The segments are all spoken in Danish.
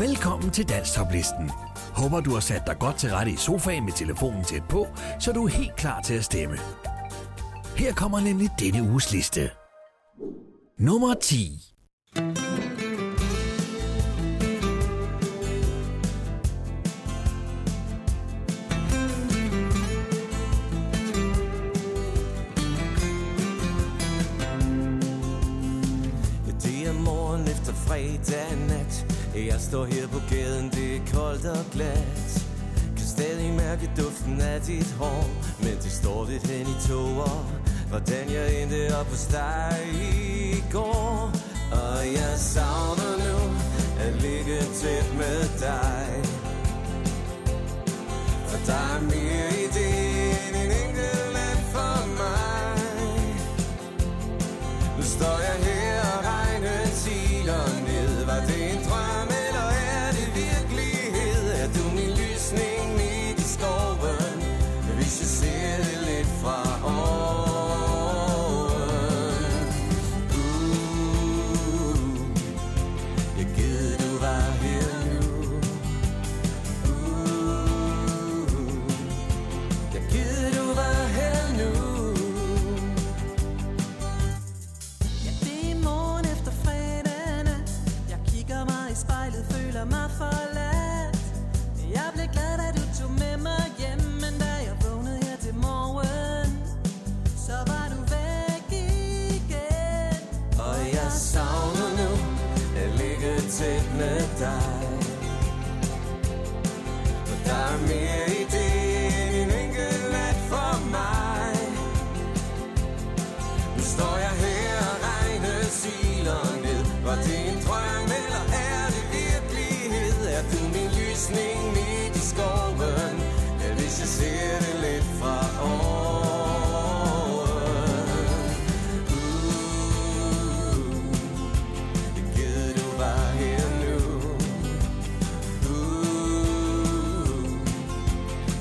Velkommen til Dansktoplisten. Håber du har sat dig godt til rette i sofaen med telefonen tæt på, så du er helt klar til at stemme. Her kommer nemlig denne uges liste. Nummer 10. Fredag nat, jeg står her på gaden, det er koldt og glat. Kan stadig mærke duften af dit hår, men det står lidt hen i tårer. Hvordan jeg endte op hos dig i går. Og jeg savner nu at ligge tæt med dig. Og der er mere i det end en enkelt land for mig. Nu står jeg her og regner tiler ned. Var det en drøm, eller er det virkelighed? Er du min lysning midt i skoven, hvis jeg ser det lidt fra oven? Jeg gider du var her nu. Jeg gider du var her nu. Mig forladt. Jeg blev glad, da du tog med mig hjem, men da jeg vågnede her til morgen, så var du væk igen. Og jeg savner nu at ligge tæt med dig. Og der er mere i det end en enkelt nat for mig. Nu står jeg her og regner siler ned. Var det en drøm, eller er det er du min lysning midt i skoven, ja, hvis jeg ser det lidt fra oven? Jeg gider du var her nu.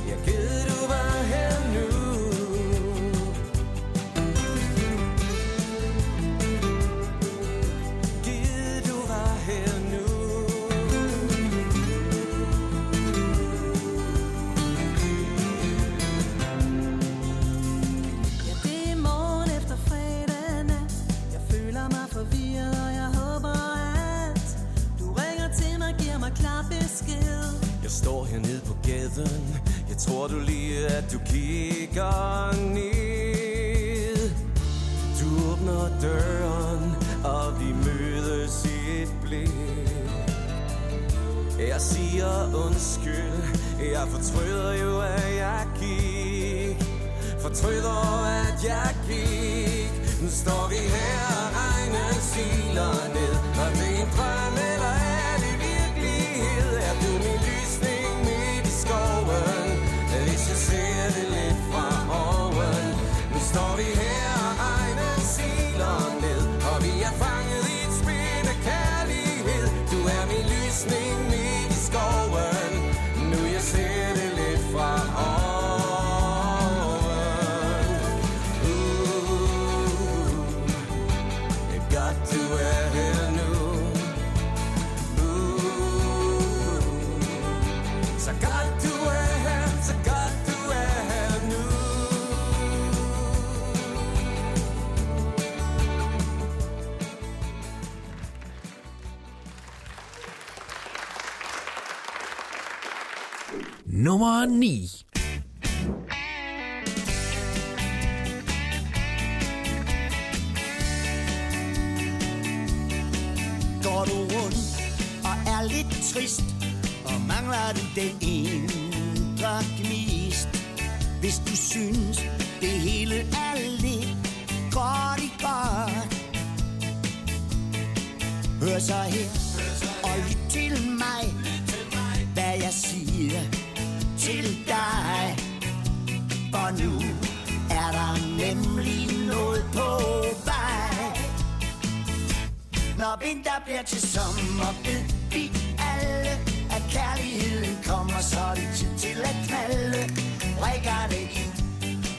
Jeg gider du var her nu. Gider du var her nu. Jeg står hernede på gaden. Jeg tror du lige, at du kigger ned. Du åbner døren, og vi mødes i et blik. Jeg siger undskyld. Jeg fortryder jo, at jeg gik. Fortryder, at jeg gik. Nu står vi her, og regnen siler ned. Og det er en drøm, eller er det virkelighed? Er du min lysning midt i skoven? Hvis jeg ser det lidt fra oven. Nu står vi her, og regnen siler ned. Og vi er fanget i et spil af kærlighed. Du er min lysning midt i skoven. Nu jeg ser det lidt fra oven. Nummer 9. Går du rundt og er lidt trist, og mangler du den indre gnist? Hvis du synes, det hele er lidt godt i godt, hør så her og lyt til mig, hvad jeg siger til dig. For nu er der nemlig noget på vej. Når vinter bliver til sommer, ved vi alle, at kærligheden kommer, så er det tid til at knalde. Rækker det ind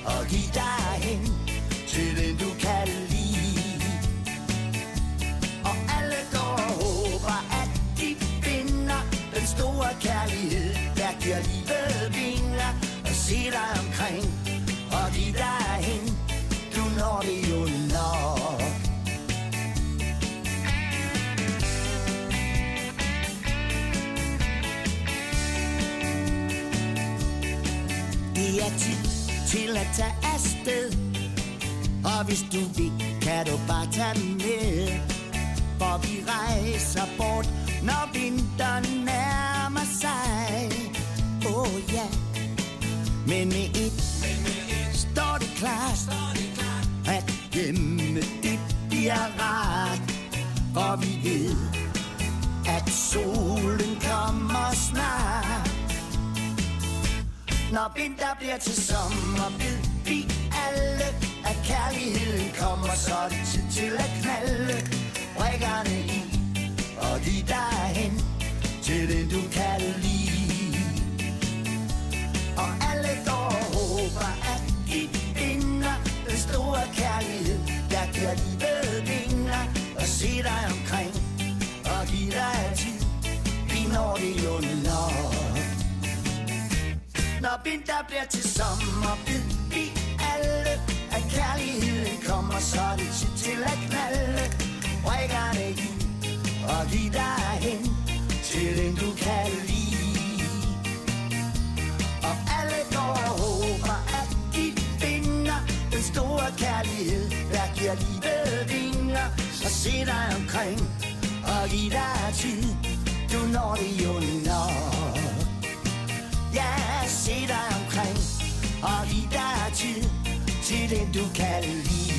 og giv dig hen til det du kan lide. Og alle går og håber at de finder Og hvis du vil, kan du bare tage den med, for vi rejser bort, når vinteren nærmer sig. Åh ja, men med et står det klart, at hjemme det bliver rart, for vi ved, at solen kommer snart. Når vinter bliver til sommer, ved vi alle, at kærligheden kommer, så er det tid til at knalde. Brikkerne i, og de derhen, til det du kan lide. Og alle går og håber, at de vinder den store kærlighed, der gør livet vinder. Og se dig omkring, og giv dig tid, vi når det jo nok. Når vinter bliver til sommer, ved vi alle, at kærligheden kommer, så er det tid til at knalde. Brækkerne i, og giv dig hen, til den du kan lide. Og alle går og håber, at de vinder den store kærlighed, der giver livet vinger. Så se dig omkring, og giv dig tid, du når det jo nok. Ja, se dig omkring, og giv dig tid, til den du kan lide.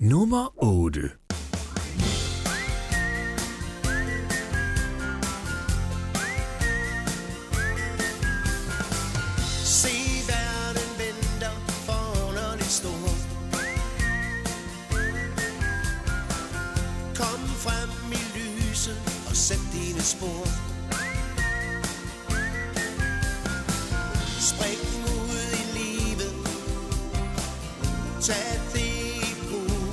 Nummer 8. Sæt dine spor. Spring ud i livet. Tag det i brug.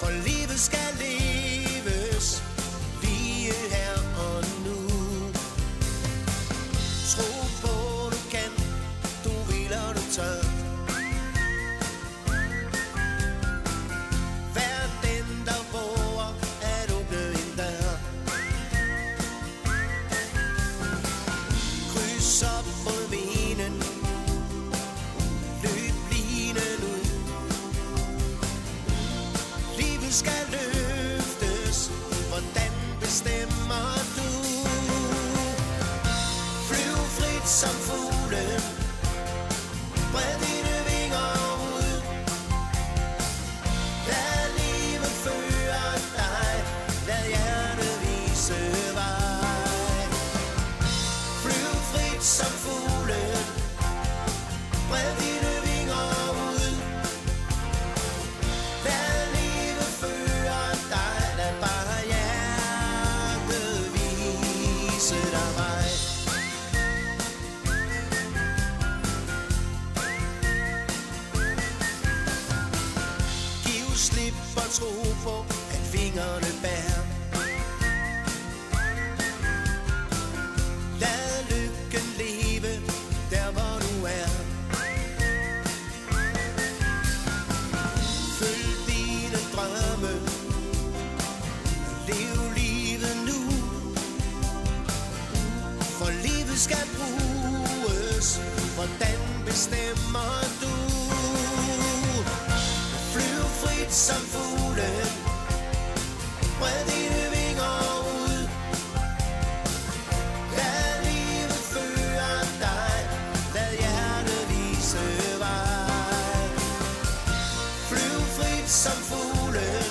For livet skal leves lige her og nu. Tro på du kan, du vil og du tør. Som fuglen, bred dine vinger ud. Lad livet føre dig, lad hjertet vise vej. Flyv frit som fuglen, bred dine vinger ud. Lad livet føre dig, lad bare hjertet vise dig vej. Tro på, at vingerne bærer. Lad lykken leve, der hvor du er. Følg dine drømme. Lev livet nu. For livet skal bruges. Hvordan bestemmer du? Flyv frit som fuglen. Bred dine vinger ud. Lad livet føre dig. Lad hjertet vise vej. Flyv frit som fuglen.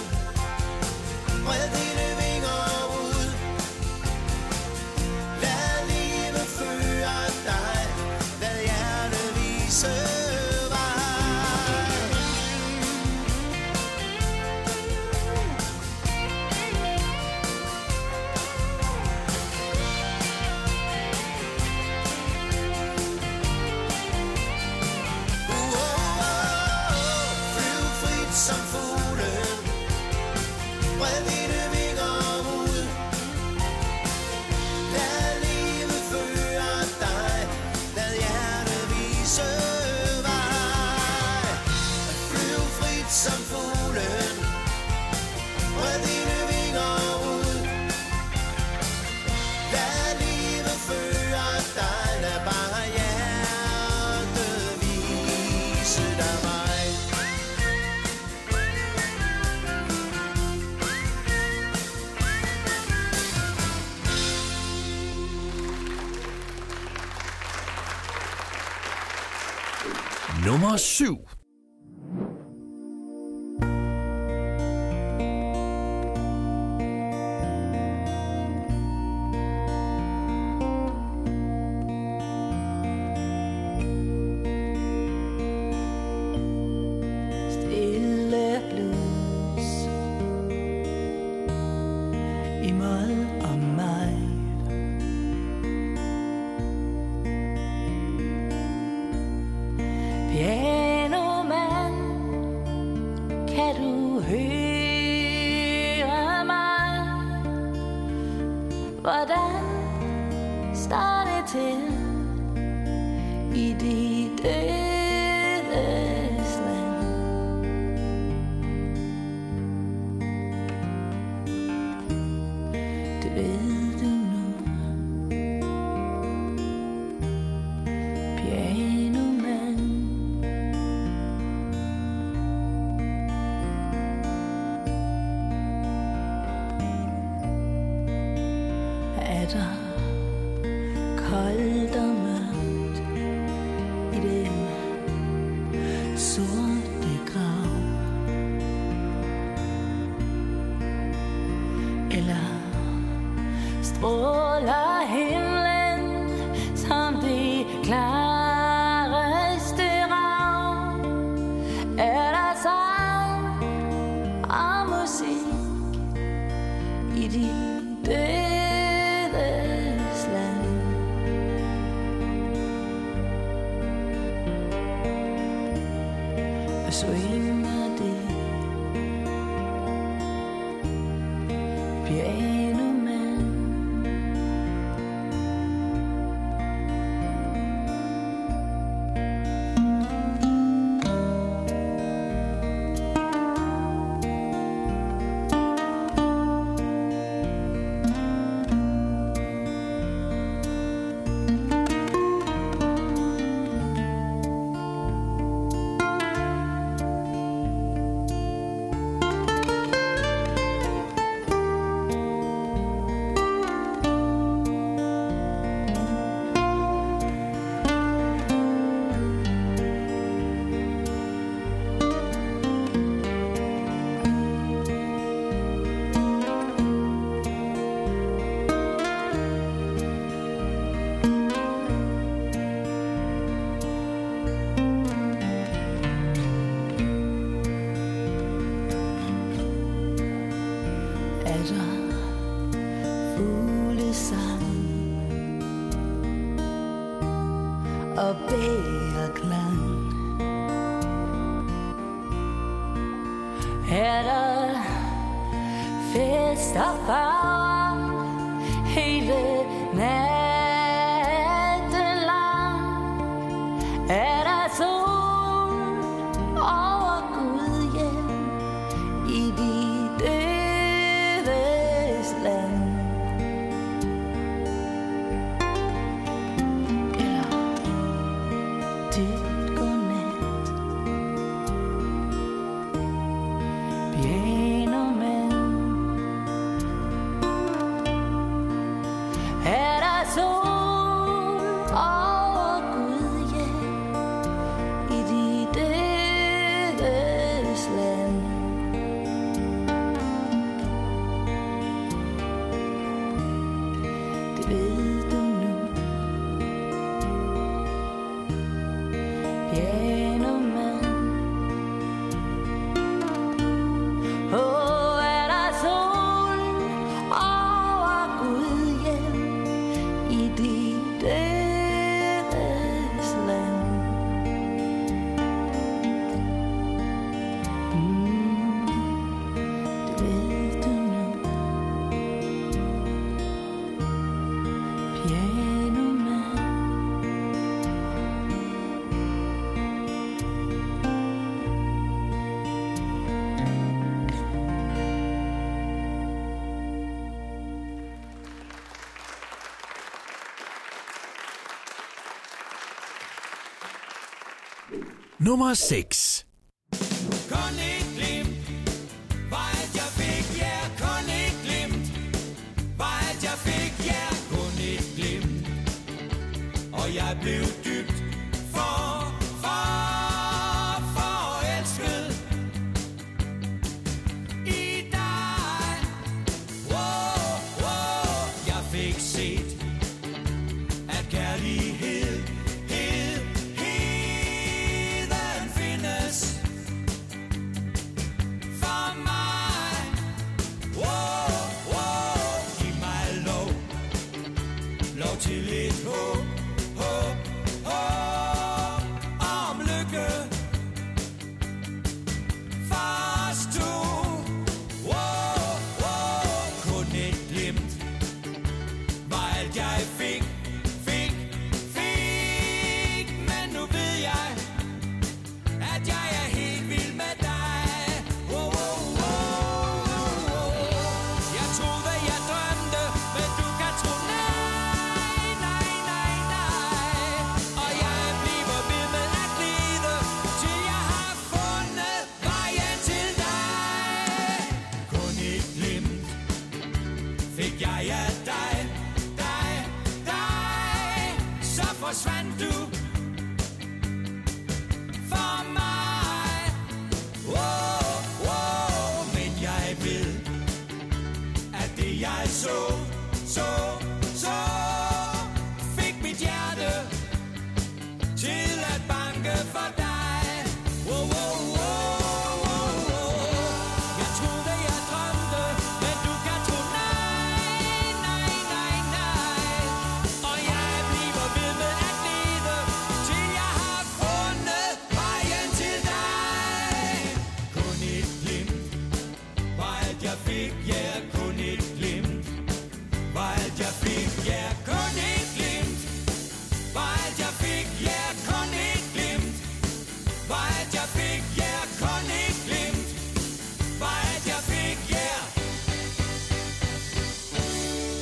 Bred dine vinger ud. Lad livet føre dig. Lad hjertet vise. kvit som fuglen. Bred dine vinger ud. Lad livet føre dig. Lad bare hjertet vise dig vej. Nummer 7. nummer 6. Kun et glimt, var at jeg fik jer. Kun et glimt, var at jeg fik jer. Kun et glimt, og jeg blev dybt forelsket i dig. Wow, wow. Jeg fik set, at kærligheden findes for mig. Wow, wow. Giv mig lov til et håb. Så fik mit hjerte til at banke for dig. Wow, wow, wow, wow, wow. Jeg troede, jeg drømte, men du kan tro nej, nej, nej, nej. Og jeg bliver ved med at leve, til jeg har fundet vejen til dig. Kun et glimt, var alt jeg fik, ja, kun et glimt. Var alt jeg fik, ja, kun et glimt. Var alt jeg fik, ja, kun et glimt. Var alt jeg fik, ja, kun et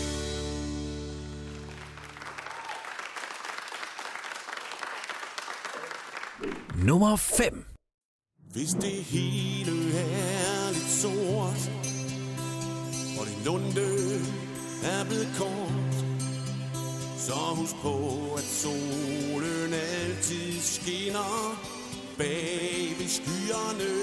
glimt. Var alt jeg fik, ja. Nummer 5. Hvis det hele er lidt sort, og det lunde er blevet kort, så husk på, at solen altid skinner bag ved skyerne.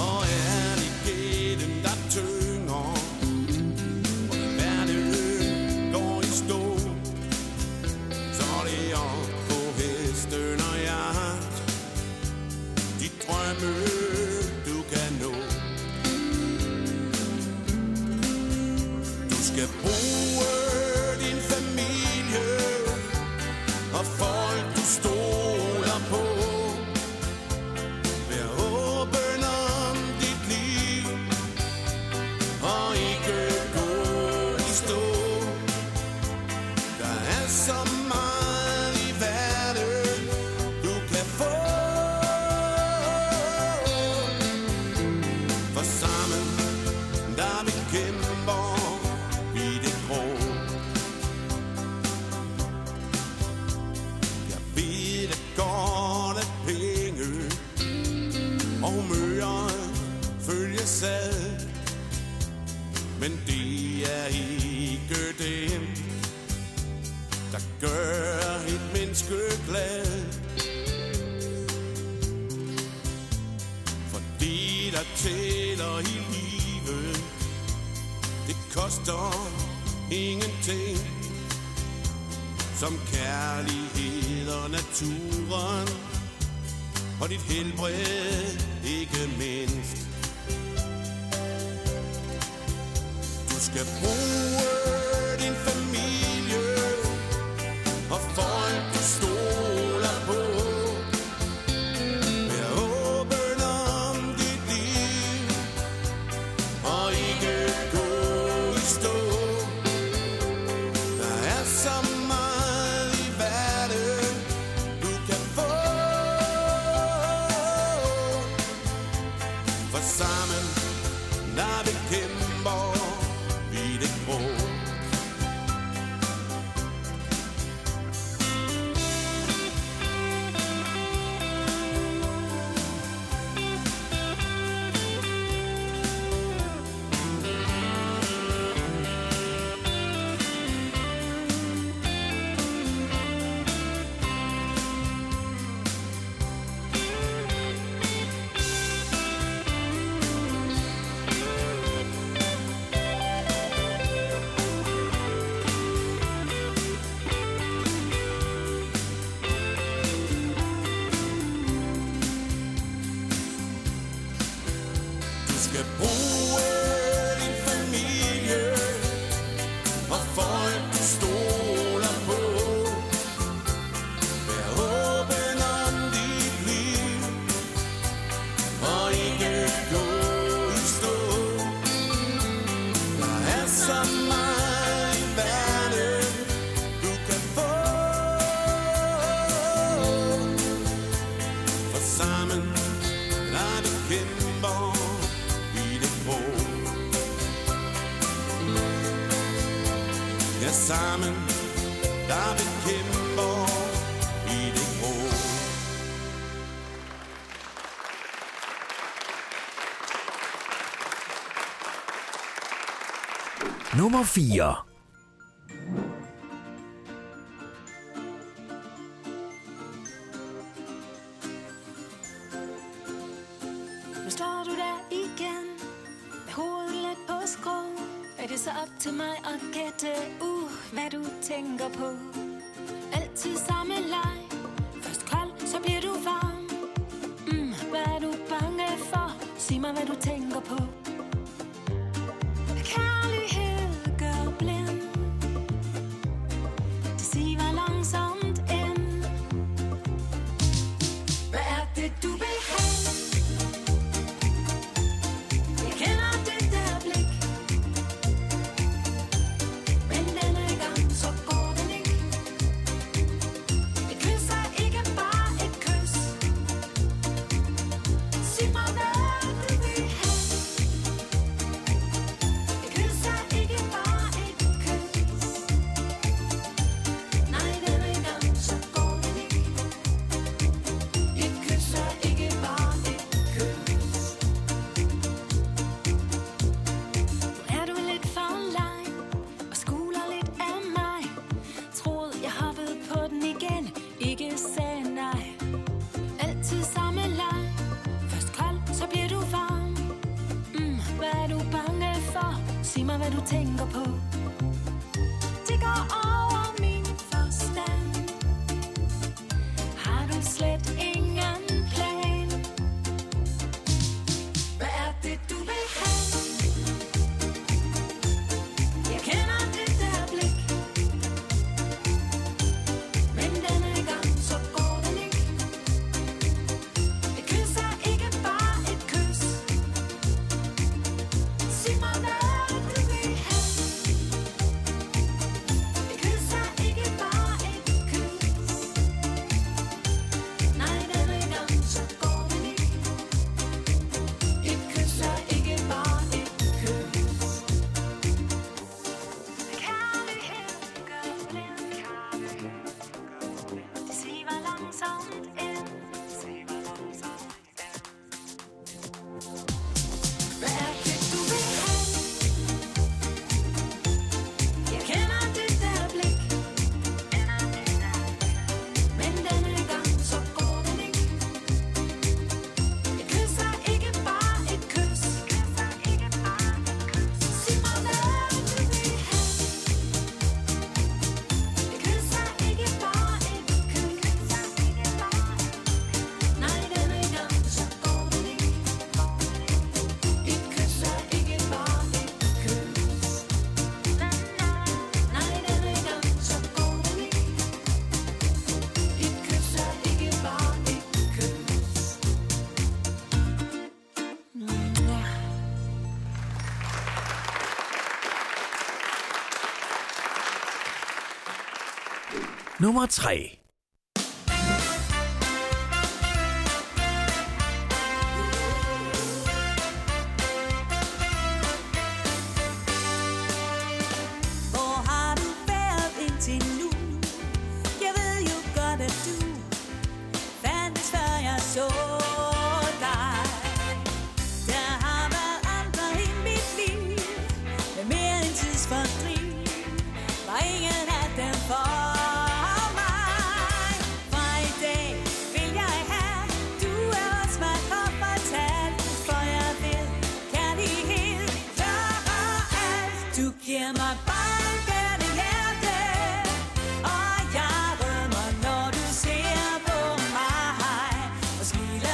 Og er det gæden, der tynger, og den verden går i stå, så er det op på hesten og jagt, de drømme. Du skal bruge din familie og folk, du stoler på. Vær åben om dit liv og ikke gå i stå. Der er så meget i verden, du kan få. For sammen, der vi kæmper, men det er ikke dem, der gør et menneske glad. For det, der tæller i livet, det koster ingenting. Som kærlighed og naturen, og dit helbred ikke mindst. Du skal bruge din familie og folk, du stoler på. Vær åben om dit liv og ikke gå i stå. Der er så meget i verden, du kan få. For sammen, når vi kæmper, kan bruge din familie og folk du stoler på. Vær åben om dit liv og ikke gå i stå. Der er så meget i verden du kan få, for sammen er vi kæmper. Ja, sammen, der vi kæmper i det grå. Nummer 4. Nu står du der igen med hovedet lidt på skrå. Er det så op til mig at gætte ud, hvad du tænker på? Altid samme leg. Først kold, så bliver du varm. Hvad er du bange for? Sig mig, hvad du tænker på. Kærlighed gør blind. Det siver langsomt ind. Hvad er det, du vil have? Jeg kender det der blik. Nummer 3. Mila.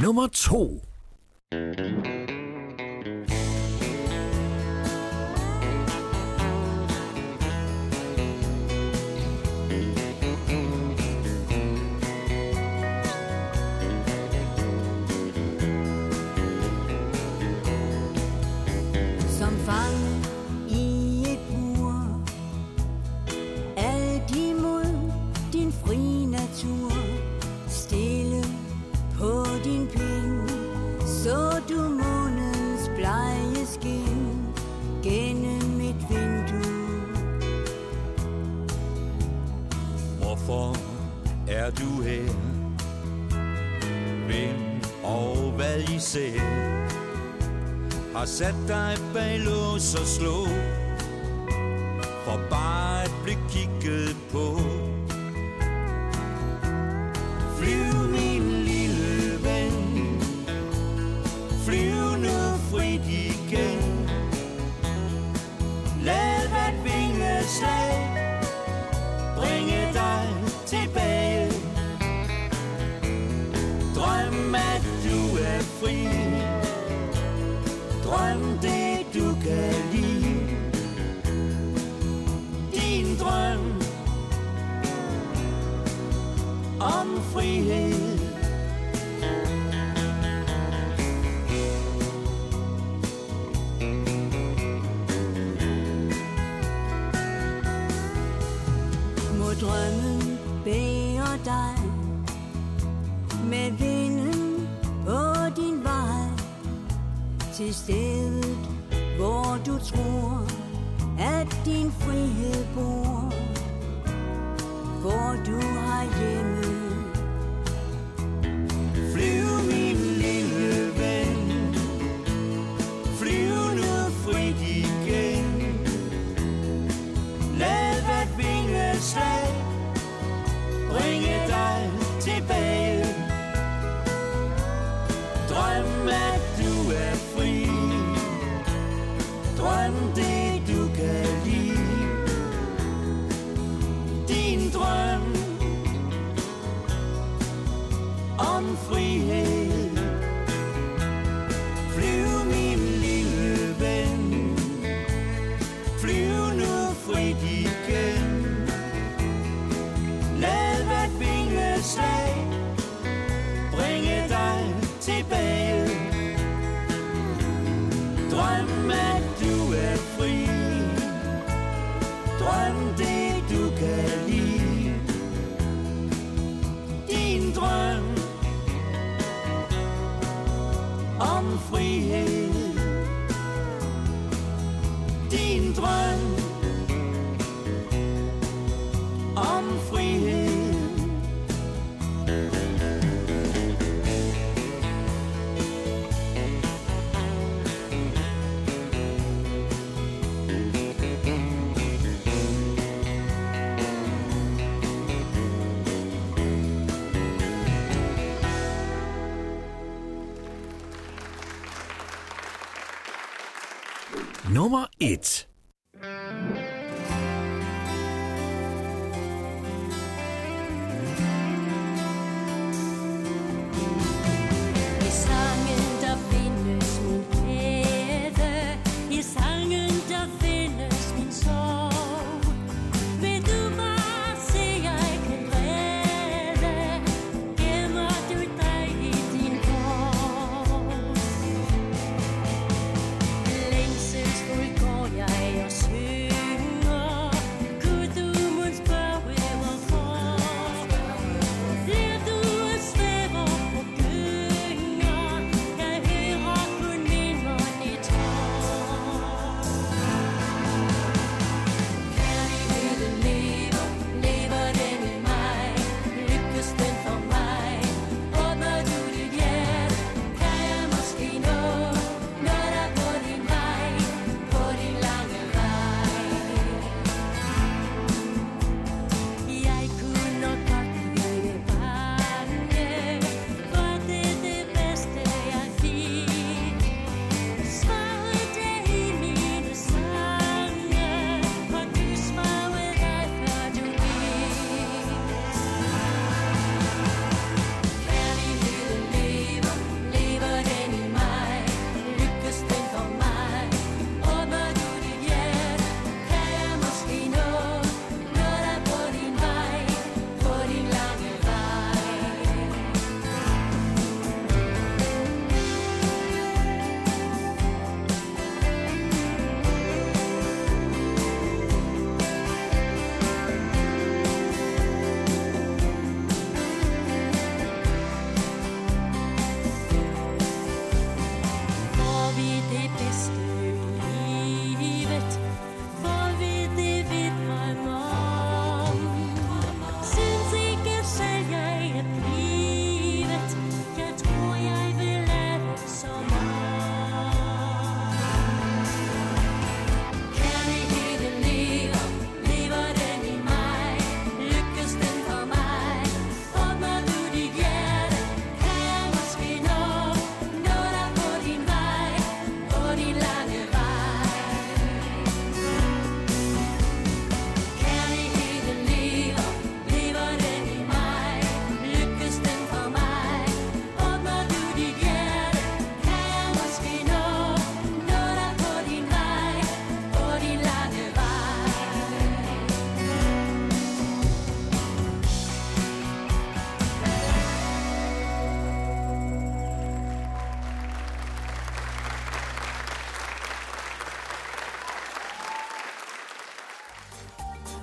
Nummer 2. Sæt dig bag lås og slå, for bare at blive kigget på. Flyv min lille ven, flyv nu frit igen. Lad hvert vingeslag bringe dig tilbage. Drøm at du er fri. Drøm det du kan lide. Din drøm om frihed. Må drømmen bære dig med vinden på din vej til stedet, hvor du tror, at din frihed bor, hvor du har hjemme. Flyv min lille ven, flyv nu frit igen. Lad hvert vingeslag bringe dig tilbage. Drøm at du er fri. Drøm det du kan lide. Din drøm om frihed. Flyv min lille ven, flyv nu frit igen. Lad hvert vingeslag bringe dig tilbage. Drøm at du er fri. Drøm det du kan lide. Din drøm om frihed. Din drøm om frihed. Nummer 1.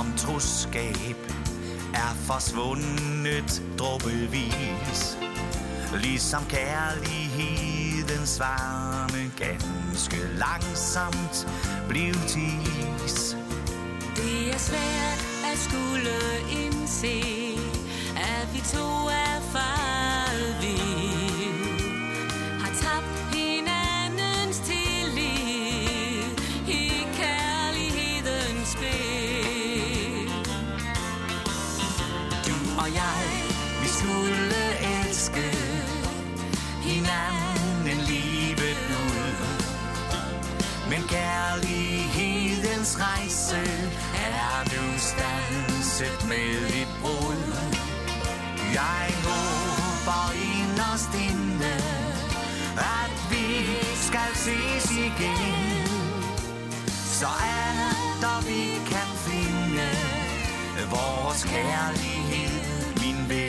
Omtroskab er forsvundet dråbevis, ligesom kærlighedens varme ganske langsomt blev til is. Det er svært at skulle indse, at vi to er faret vild, har tabt hinandens tillid i kærlighedens spil. Og jeg, vi skulle elske hinanden livet ud, men kærlighedens rejse er nu standset med et brud. Jeg håber inderst inde, at vi skal ses igen, så alt der vi kan finde vores kærlighed. Begge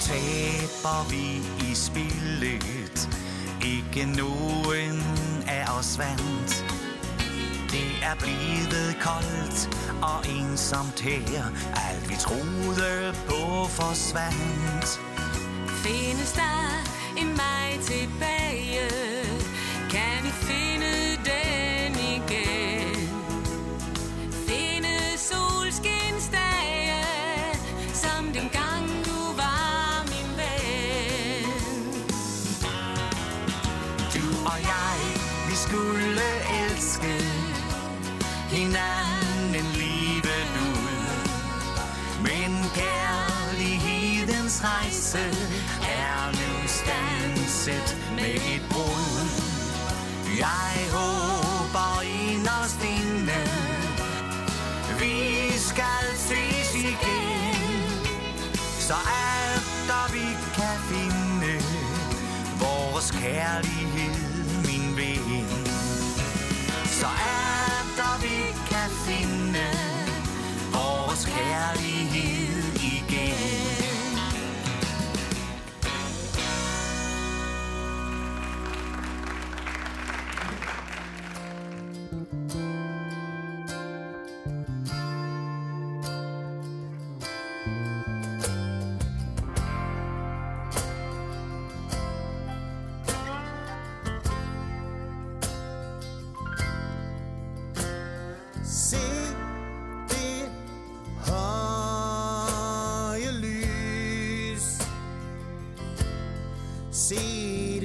taber vi i spillet, ikke nogen af os vandt. Det er blevet koldt og ensomt her. Alt vi troede på forsvandt. Findes der en vej tilbage? Kan vi finde den igen? Findes solskinsdage, som dengang du var min ven? Du og jeg, vi skulle elske hinanden livet ud. Men kærlighedens rejse er nu standset med et brud. Jeg håber inderst inde, vi skal ses igen. Så alt der vi kan finde, vores kærlighed, min ven. Så alt der vi kan finde, vores kærlighed igen.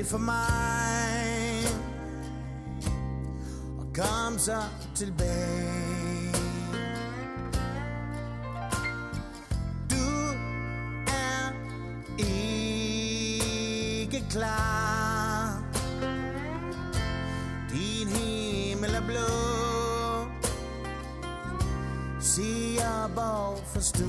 For mig, og kom så tilbage. Du er ikke klar, din himmel er blå, sig op og forstå.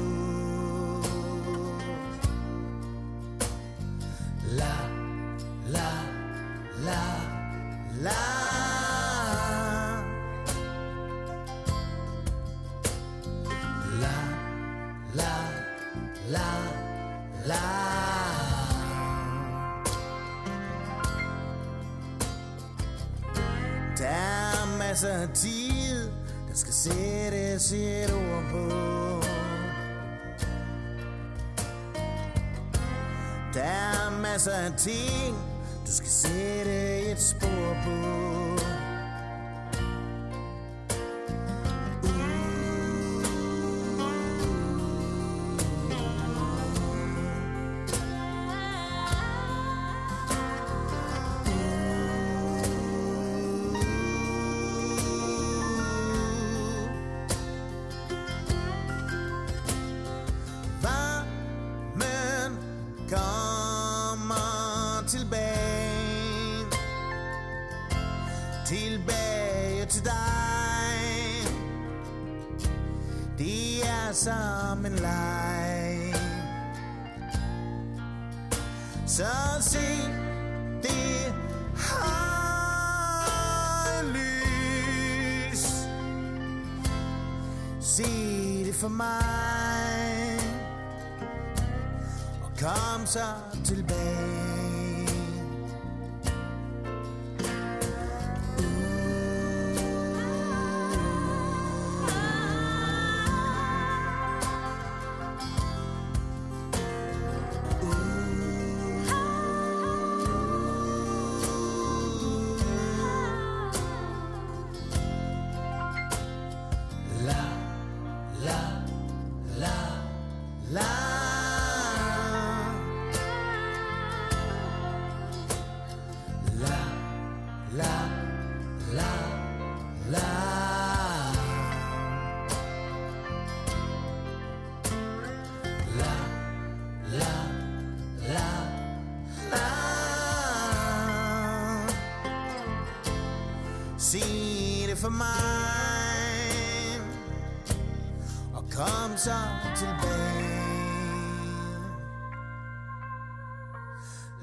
Der er tid, der skal sættes et ord på. Der er masser af ting, du skal sætte et spor på. For mig, og kom så tilbage.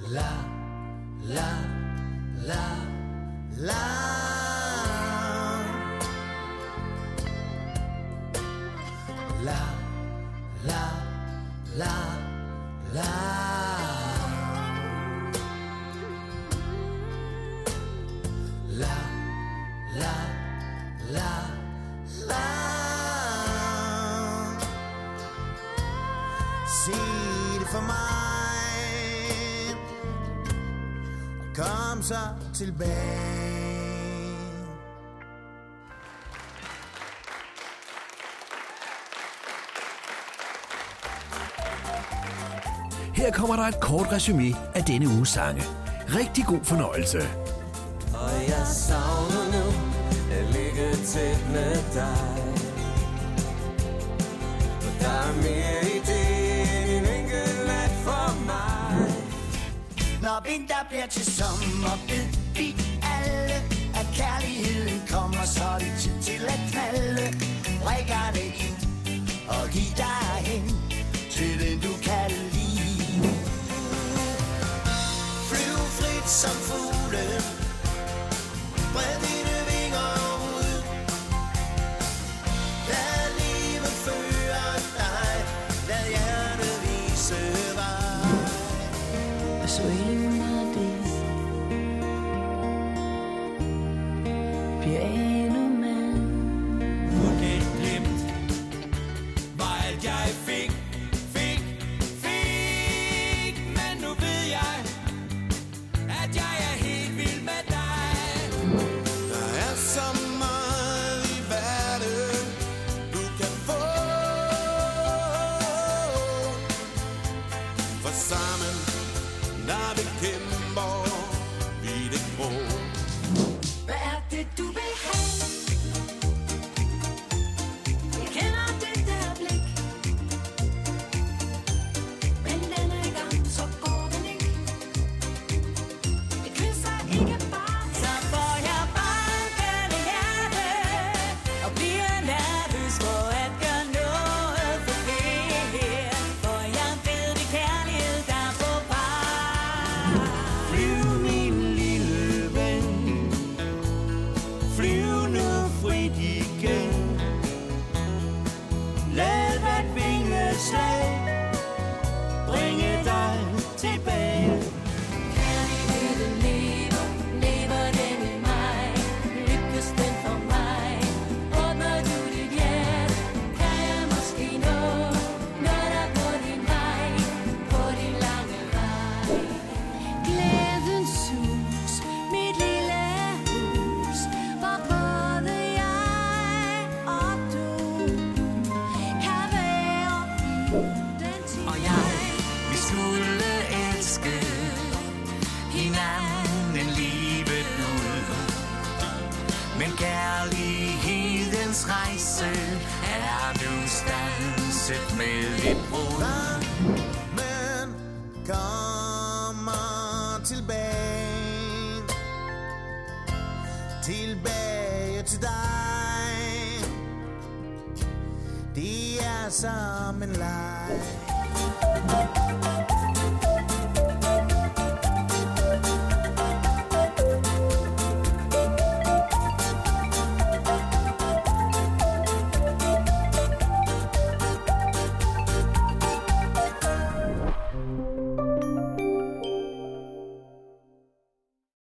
La, la, la, la. La, la, la, la. La Kom så tilbage. Her kommer der et kort resumé af denne uges sange. Rigtig god fornøjelse. Og jeg savner nu at ligge tæt med dig. Og der er mere i det end en enkelt nat for mig. Når vinter bliver til sommer, ved vi alle, at kærligheden kommer, så er det tid til at knalde. Rækker det ind og giv dig hen til det, du kan lide. Flyv frit som fugle. Bred dine vinger ud. Lad livet føre dig. Lad hjertet vise vej. Og så en af det pianoman. Og et glimt var alt jeg fik. Men nu ved jeg, at jeg er helt vild med dig. Så meget i verden, du kan få. For sammen, når vi kæmper, vi det grå. Hvad er det, du vil have? Jeg kender det der blik. Men denne gang, så går den ikke. Vi kysser ikke bare. Så får jeg bare. Tilbage til dig. Det er som en leg.